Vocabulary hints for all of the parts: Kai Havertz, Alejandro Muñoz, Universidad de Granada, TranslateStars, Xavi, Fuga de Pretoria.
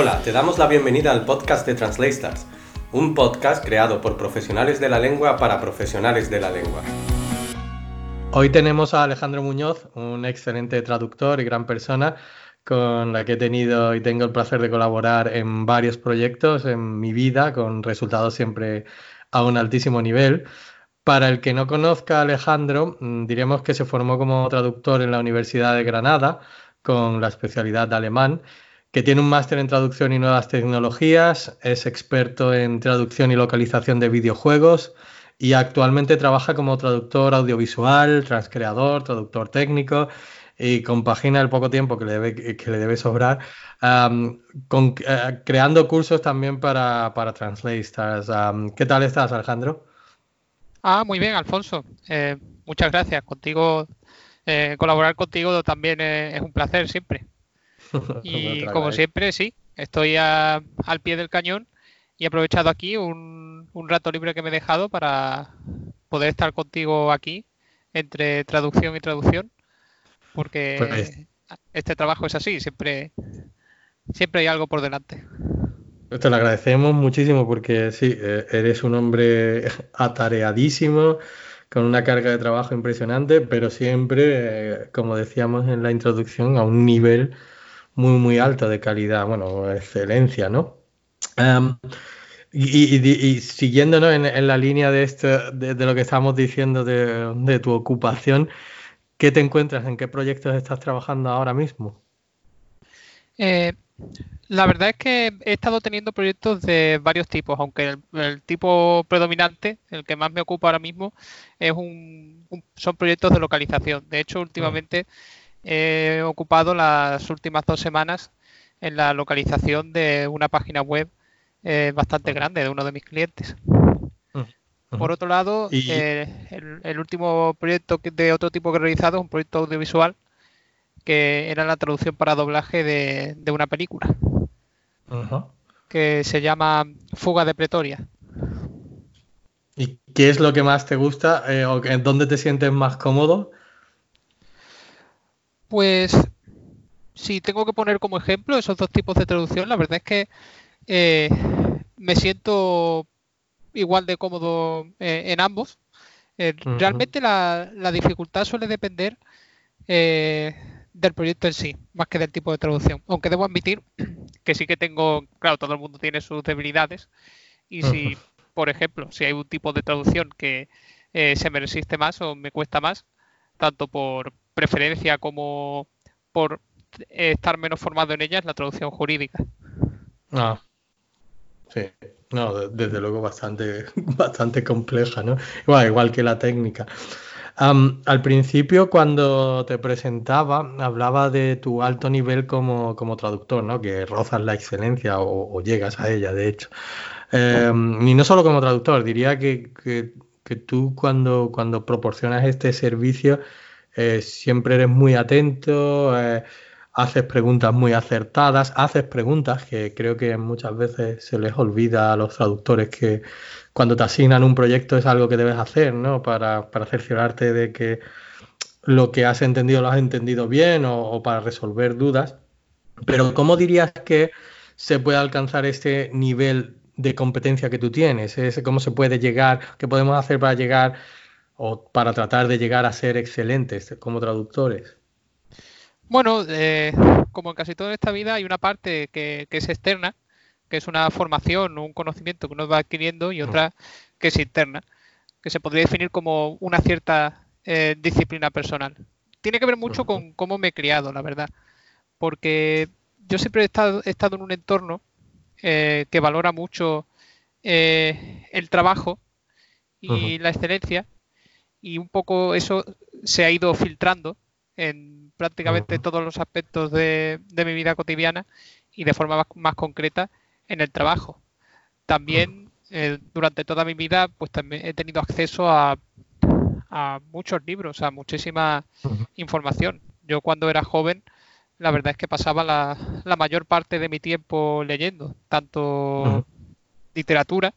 Hola, te damos la bienvenida al podcast de TranslateStars, un podcast creado por profesionales de la lengua para profesionales de la lengua. Hoy tenemos a Alejandro Muñoz, un excelente traductor y gran persona con la que he tenido y tengo el placer de colaborar en varios proyectos en mi vida, con resultados siempre a un altísimo nivel. Para el que no conozca a Alejandro, diremos que se formó como traductor en la Universidad de Granada, con la especialidad de alemán, que tiene un máster en traducción y nuevas tecnologías, es experto en traducción y localización de videojuegos y actualmente trabaja como traductor audiovisual, transcreador, traductor técnico y compagina el poco tiempo que le debe sobrar, creando cursos también para TranslateStars. ¿Qué tal estás, Alejandro? Muy bien, Alfonso. Muchas gracias. Colaborar contigo también es un placer siempre. Y como siempre, sí, estoy al pie del cañón y he aprovechado aquí un rato libre que me he dejado para poder estar contigo aquí entre traducción y traducción, porque pues este trabajo es así, siempre hay algo por delante. Te lo agradecemos muchísimo porque sí, eres un hombre atareadísimo, con una carga de trabajo impresionante, pero siempre, como decíamos en la introducción, a un nivel muy, muy alto de calidad, bueno, excelencia, ¿no? Y siguiéndonos en la línea de esto, de lo que estábamos diciendo de tu ocupación, ¿qué te encuentras? ¿En qué proyectos estás trabajando ahora mismo? La verdad es que he estado teniendo proyectos de varios tipos, aunque el tipo predominante, el que más me ocupa ahora mismo, es son proyectos de localización. De hecho, últimamente he ocupado las últimas 2 semanas en la localización de una página web bastante grande de uno de mis clientes. Por otro lado, el último proyecto de otro tipo que he realizado es un proyecto audiovisual que era la traducción para doblaje de una película. Uh-huh. Que se llama Fuga de Pretoria. ¿Y qué es lo que más te gusta o dónde te sientes más cómodo? Pues si tengo que poner como ejemplo esos 2 tipos de traducción, la verdad es que me siento igual de cómodo en ambos. Uh-huh. Realmente la dificultad suele depender del proyecto en sí, más que del tipo de traducción. Aunque debo admitir que sí que tengo, claro, todo el mundo tiene sus debilidades y si, por ejemplo, si hay un tipo de traducción que se me resiste más o me cuesta más, tanto por preferencia como por estar menos formado en ella, es la traducción jurídica. Sí, no, desde luego bastante compleja, ¿no? Igual que la técnica. Al principio, cuando te presentaba, hablaba de tu alto nivel como traductor, ¿no? Que rozas la excelencia o llegas a ella, de hecho. Y no solo como traductor, diría que tú cuando proporcionas este servicio siempre eres muy atento, haces preguntas muy acertadas, haces preguntas que creo que muchas veces se les olvida a los traductores que cuando te asignan un proyecto es algo que debes hacer, ¿no? Para cerciorarte de que lo que has entendido lo has entendido bien o para resolver dudas. Pero ¿cómo dirías que se puede alcanzar este nivel de competencia que tú tienes? ¿Cómo se puede llegar? ¿Qué podemos hacer para llegar o para tratar de llegar a ser excelentes como traductores? Bueno, como en casi toda esta vida hay una parte que es externa, que es una formación o un conocimiento que uno va adquiriendo y otra que es interna, que se podría definir como una cierta disciplina personal. Tiene que ver mucho con cómo me he criado, la verdad, porque yo siempre he estado en un entorno que valora mucho el trabajo y la excelencia, y un poco eso se ha ido filtrando en prácticamente todos los aspectos de mi vida cotidiana y de forma más concreta en el trabajo. También durante toda mi vida pues también he tenido acceso a muchos libros, a muchísima información. Yo cuando era joven la verdad es que pasaba la mayor parte de mi tiempo leyendo, tanto literatura,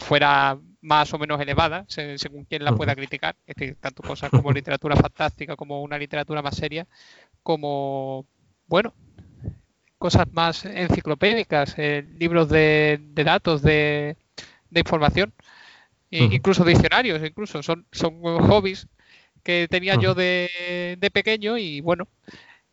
fuera más o menos elevada, según quien la pueda criticar, es decir, tanto cosas como literatura fantástica, como una literatura más seria, como, bueno, cosas más enciclopédicas, libros de datos, de información, incluso diccionarios, incluso son hobbies que tenía yo de pequeño y bueno,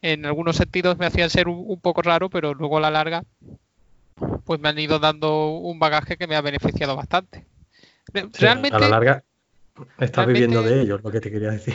en algunos sentidos me hacían ser un poco raro, pero luego a la larga pues me han ido dando un bagaje que me ha beneficiado bastante. Realmente, a la larga estás viviendo de ellos, lo que te quería decir.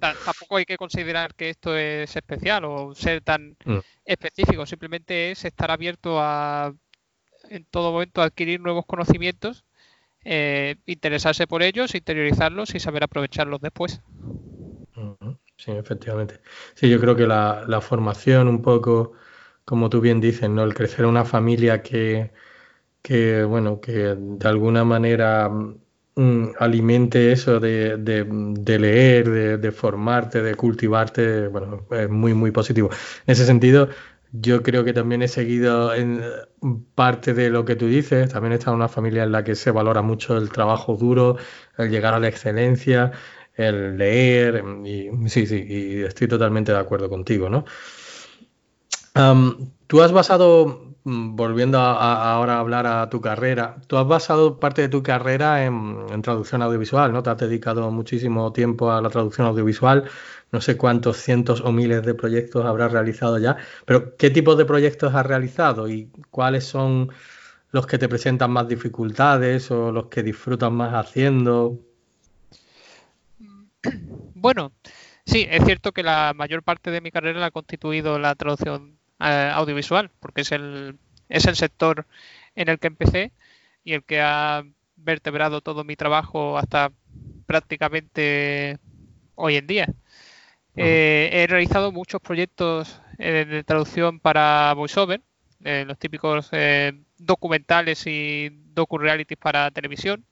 Tampoco hay que considerar que esto es especial o ser tan específico, simplemente es estar abierto a en todo momento a adquirir nuevos conocimientos, interesarse por ellos, interiorizarlos y saber aprovecharlos después. Sí, efectivamente. Sí, yo creo que la formación un poco, como tú bien dices, ¿no? El crecer en una familia que de alguna manera alimente eso de leer, de formarte, de cultivarte, bueno, es muy, muy positivo. En ese sentido, yo creo que también he seguido en parte de lo que tú dices. También he estado en una familia en la que se valora mucho el trabajo duro, el llegar a la excelencia, el leer, y sí, y estoy totalmente de acuerdo contigo, ¿no? Tú has basado, volviendo ahora a hablar a tu carrera, tú has basado parte de tu carrera en traducción audiovisual, ¿no? Te has dedicado muchísimo tiempo a la traducción audiovisual, no sé cuántos cientos o miles de proyectos habrás realizado ya, pero ¿qué tipos de proyectos has realizado y cuáles son los que te presentan más dificultades o los que disfrutas más haciendo? Bueno, sí, es cierto que la mayor parte de mi carrera la ha constituido la traducción audiovisual, porque es el sector en el que empecé y el que ha vertebrado todo mi trabajo hasta prácticamente hoy en día. He realizado muchos proyectos de traducción para voiceover, los típicos documentales y docu-realities para televisión.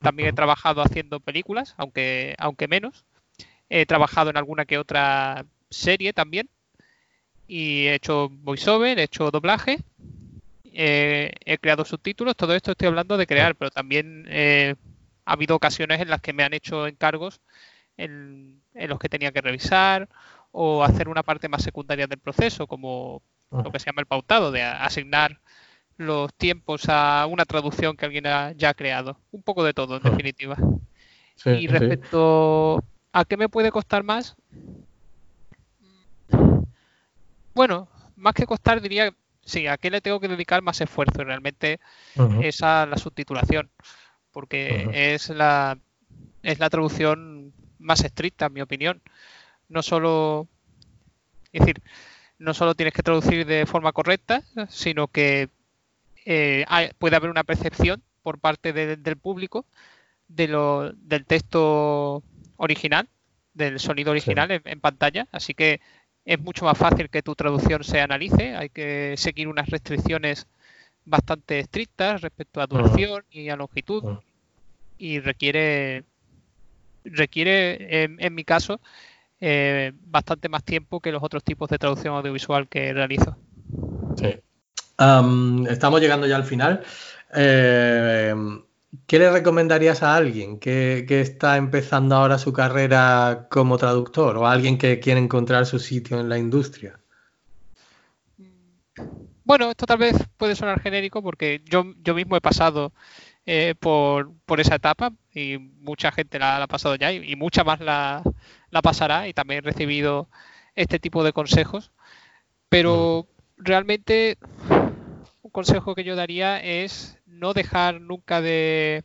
También he trabajado haciendo películas, aunque menos. He trabajado en alguna que otra serie también. Y he hecho voiceover, he hecho doblaje, he creado subtítulos. Todo esto estoy hablando de crear, pero también ha habido ocasiones en las que me han hecho encargos en los que tenía que revisar o hacer una parte más secundaria del proceso, como lo que se llama el pautado, de asignar los tiempos a una traducción que alguien ya ha creado. Un poco de todo, en definitiva. Sí, y respecto a qué me puede costar más, bueno, más que costar diría, sí, a qué le tengo que dedicar más esfuerzo, y realmente es a la subtitulación, porque es la traducción más estricta, en mi opinión. No solo tienes que traducir de forma correcta, sino que puede haber una percepción por parte del público del texto original, del sonido original en pantalla, así que es mucho más fácil que tu traducción se analice. Hay que seguir unas restricciones bastante estrictas respecto a duración y a longitud, y requiere en mi caso bastante más tiempo que los otros tipos de traducción audiovisual que realizo. Sí. Estamos llegando ya al final. ¿Qué le recomendarías a alguien que está empezando ahora su carrera como traductor o a alguien que quiere encontrar su sitio en la industria? Bueno, esto tal vez puede sonar genérico porque yo mismo he pasado por esa etapa y mucha gente la ha pasado ya y mucha más la pasará, y también he recibido este tipo de consejos, pero realmente un consejo que yo daría es no dejar nunca de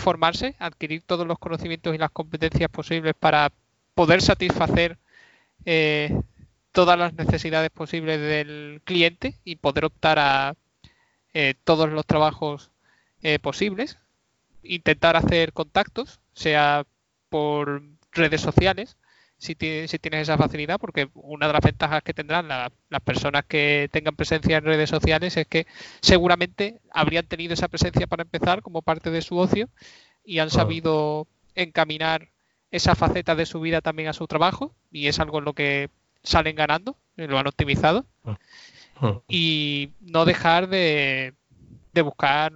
formarse, adquirir todos los conocimientos y las competencias posibles para poder satisfacer todas las necesidades posibles del cliente y poder optar a todos los trabajos posibles. Intentar hacer contactos, sea por redes sociales, si tienes esa facilidad, porque una de las ventajas que tendrán las personas que tengan presencia en redes sociales es que seguramente habrían tenido esa presencia para empezar como parte de su ocio y han sabido encaminar esa faceta de su vida también a su trabajo, y es algo en lo que salen ganando, lo han optimizado. Y no dejar de buscar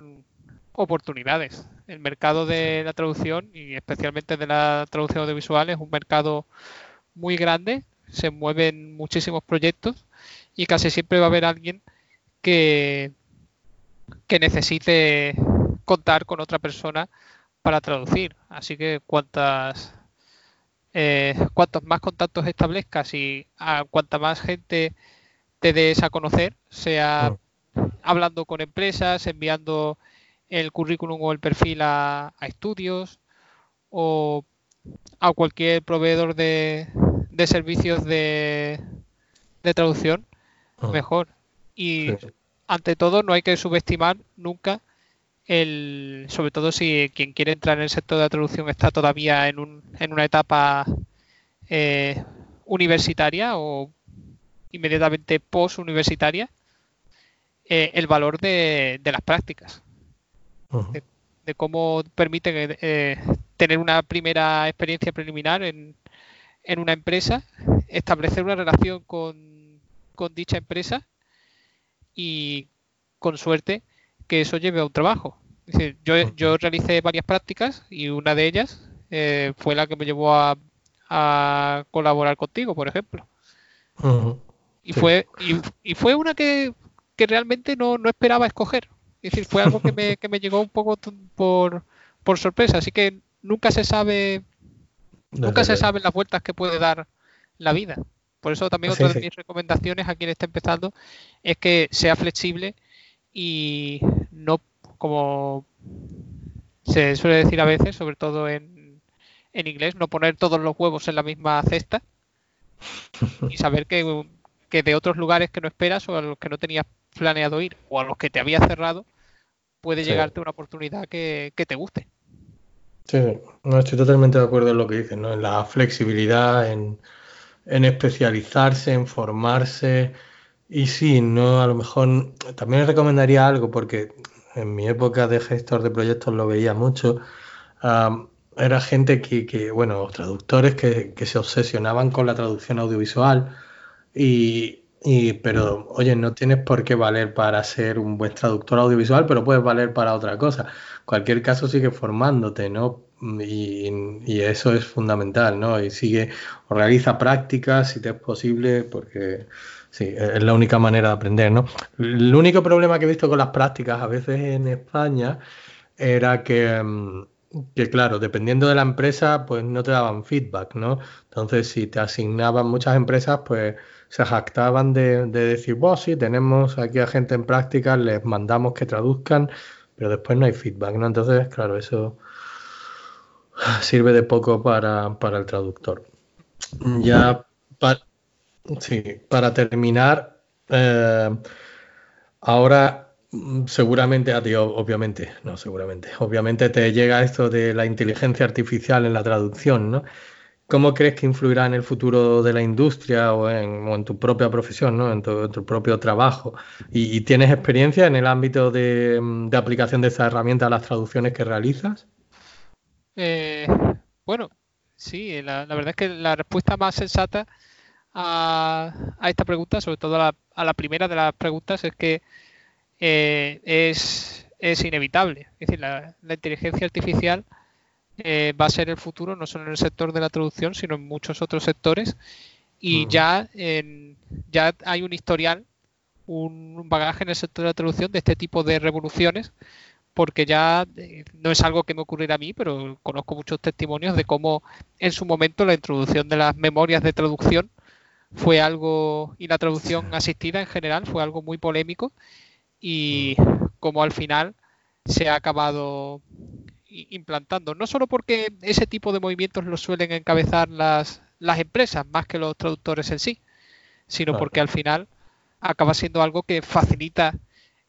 oportunidades. El mercado de la traducción, y especialmente de la traducción audiovisual, es un mercado muy grande, se mueven muchísimos proyectos y casi siempre va a haber alguien que necesite contar con otra persona para traducir. Así que cuantos más contactos establezcas y cuanta más gente te des a conocer, sea hablando con empresas, enviando el currículum o el perfil a estudios o a cualquier proveedor de servicios de traducción, mejor. Y ante todo no hay que subestimar nunca, sobre todo si quien quiere entrar en el sector de la traducción está todavía en una etapa universitaria o inmediatamente post-universitaria, el valor de las prácticas, de cómo permiten tener una primera experiencia preliminar en una empresa, establecer una relación con dicha empresa y, con suerte, que eso lleve a un trabajo. Es decir, yo realicé varias prácticas y una de ellas fue la que me llevó a colaborar contigo, por ejemplo. Fue una que realmente no esperaba escoger. Es decir, fue algo que me llegó un poco por sorpresa. Así que nunca se sabe las vueltas que puede dar la vida. Por eso también otra de mis recomendaciones a quien está empezando es que sea flexible y no, como se suele decir a veces, sobre todo en inglés, no poner todos los huevos en la misma cesta y saber que de otros lugares que no esperas o a los que no tenías planeado ir o a los que te habías cerrado puede llegarte una oportunidad que te guste. Sí, no, estoy totalmente de acuerdo en lo que dices, ¿no? En la flexibilidad, en especializarse, en formarse. Y sí, no, a lo mejor también recomendaría algo, porque en mi época de gestor de proyectos lo veía mucho. Era gente que traductores que se obsesionaban con la traducción audiovisual. Pero, oye, no tienes por qué valer para ser un buen traductor audiovisual, pero puedes valer para otra cosa. En cualquier caso, sigue formándote, ¿no? Y eso es fundamental, ¿no? Y realiza prácticas si te es posible, porque sí, es la única manera de aprender, ¿no? El único problema que he visto con las prácticas a veces en España era que claro, dependiendo de la empresa, pues no te daban feedback, ¿no? Entonces, si te asignaban muchas empresas, pues se jactaban de decir, sí, tenemos aquí a gente en práctica, les mandamos que traduzcan, pero después no hay feedback, ¿no? Entonces, claro, eso sirve de poco para el traductor. Ya, para terminar, ahora... Seguramente a ti, obviamente te llega esto de la inteligencia artificial en la traducción, ¿no? ¿Cómo crees que influirá en el futuro de la industria o en tu propia profesión, ¿no? En tu propio trabajo? ¿Y tienes experiencia en el ámbito de aplicación de esta herramienta a las traducciones que realizas? Sí, la verdad es que la respuesta más sensata a esta pregunta, sobre todo a la primera de las preguntas, es que es inevitable. Es decir, la inteligencia artificial va a ser el futuro, no solo en el sector de la traducción, sino en muchos otros sectores. Y ya hay un historial, un bagaje en el sector de la traducción de este tipo de revoluciones, porque ya no es algo que me ocurriera a mí, pero conozco muchos testimonios de cómo en su momento la introducción de las memorias de traducción fue algo, y la traducción asistida en general fue algo muy polémico, y como al final se ha acabado implantando, no solo porque ese tipo de movimientos lo suelen encabezar las empresas más que los traductores en sí, sino porque al final acaba siendo algo que facilita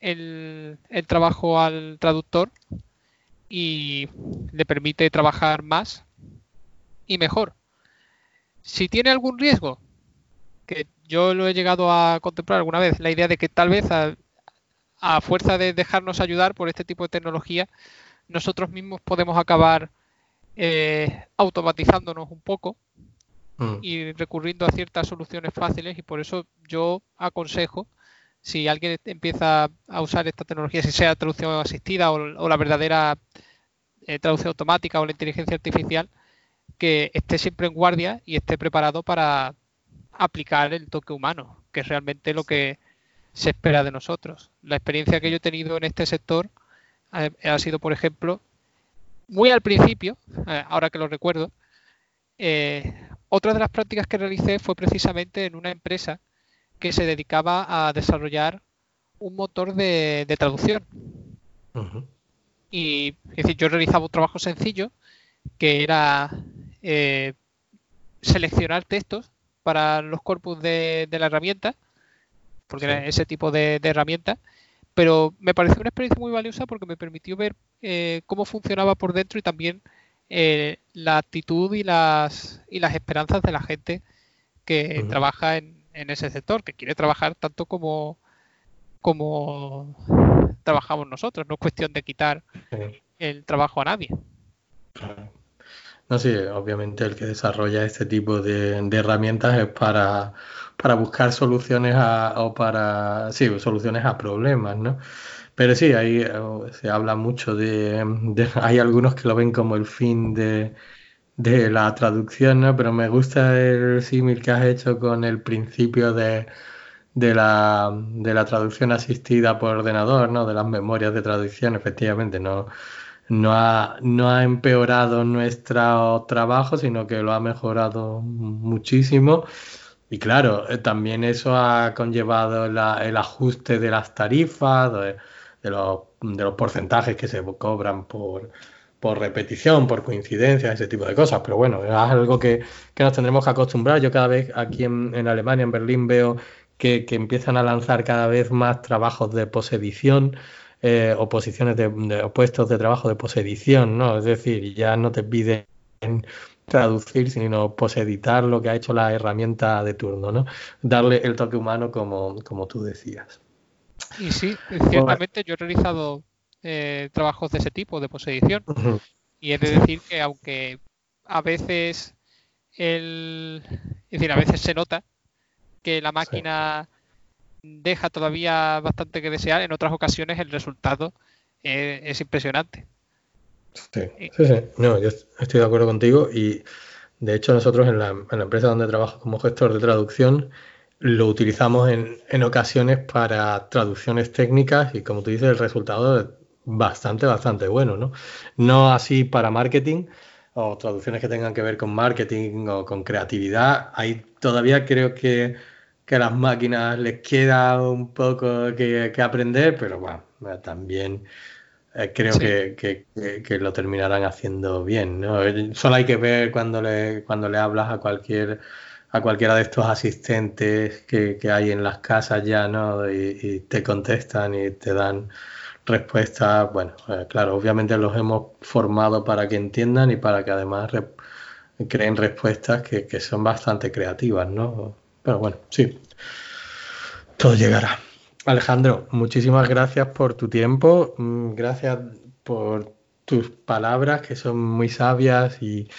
el trabajo al traductor y le permite trabajar más y mejor. Si tiene algún riesgo, que yo lo he llegado a contemplar alguna vez, la idea de que tal vez a fuerza de dejarnos ayudar por este tipo de tecnología, nosotros mismos podemos acabar automatizándonos un poco y recurriendo a ciertas soluciones fáciles, y por eso yo aconsejo, si alguien empieza a usar esta tecnología, si sea traducción asistida o la verdadera traducción automática o la inteligencia artificial, que esté siempre en guardia y esté preparado para aplicar el toque humano, que es realmente lo que se espera de nosotros. La experiencia que yo he tenido en este sector ha sido, por ejemplo, muy al principio, ahora que lo recuerdo, otra de las prácticas que realicé fue precisamente en una empresa que se dedicaba a desarrollar un motor de traducción. Uh-huh. Y es decir, yo realizaba un trabajo sencillo que era seleccionar textos para los corpus de la herramienta, porque sí, era ese tipo de herramienta, pero me pareció una experiencia muy valiosa porque me permitió ver cómo funcionaba por dentro y también la actitud y las esperanzas de la gente que uh-huh. trabaja en ese sector, que quiere trabajar tanto como trabajamos nosotros. No es cuestión de quitar sí. el trabajo a nadie. Claro. No, sí, obviamente el que desarrolla este tipo de herramientas es para buscar soluciones soluciones a problemas, ¿no? Pero sí, ahí se habla mucho hay algunos que lo ven como el fin de la traducción, ¿no? Pero me gusta el símil que has hecho con el principio de la traducción asistida por ordenador, ¿no? De las memorias de traducción, efectivamente, no ha empeorado nuestro trabajo, sino que lo ha mejorado muchísimo. Y claro, también eso ha conllevado el ajuste de las tarifas, de los porcentajes que se cobran por repetición, por coincidencia, ese tipo de cosas. Pero bueno, es algo que nos tendremos que acostumbrar. Yo cada vez aquí en Alemania, en Berlín, veo que empiezan a lanzar cada vez más trabajos de posedición, o posiciones de puestos de trabajo de posedición, ¿no? Es decir, ya no te piden traducir, sino poseditar lo que ha hecho la herramienta de turno, ¿no? Darle el toque humano como tú decías. Y sí, ciertamente yo he realizado trabajos de ese tipo, de posedición, uh-huh. y he de decir que aunque a veces se nota que la máquina sí. deja todavía bastante que desear, en otras ocasiones el resultado es impresionante. Sí. No, yo estoy de acuerdo contigo y de hecho nosotros en la empresa donde trabajo como gestor de traducción lo utilizamos en ocasiones para traducciones técnicas y, como tú dices, el resultado es bastante bueno, ¿no? No así para marketing o traducciones que tengan que ver con marketing o con creatividad. Ahí todavía creo que a las máquinas les queda un poco que aprender, pero bueno, también creo sí. que lo terminarán haciendo bien, ¿no? Solo hay que ver cuando le hablas a cualquiera de estos asistentes que hay en las casas ya, ¿no? Y te contestan y te dan respuestas. Bueno, claro, obviamente los hemos formado para que entiendan y para que además creen respuestas que son bastante creativas, ¿no? Pero bueno, sí, todo llegará. Alejandro, muchísimas gracias por tu tiempo, gracias por tus palabras que son muy sabias y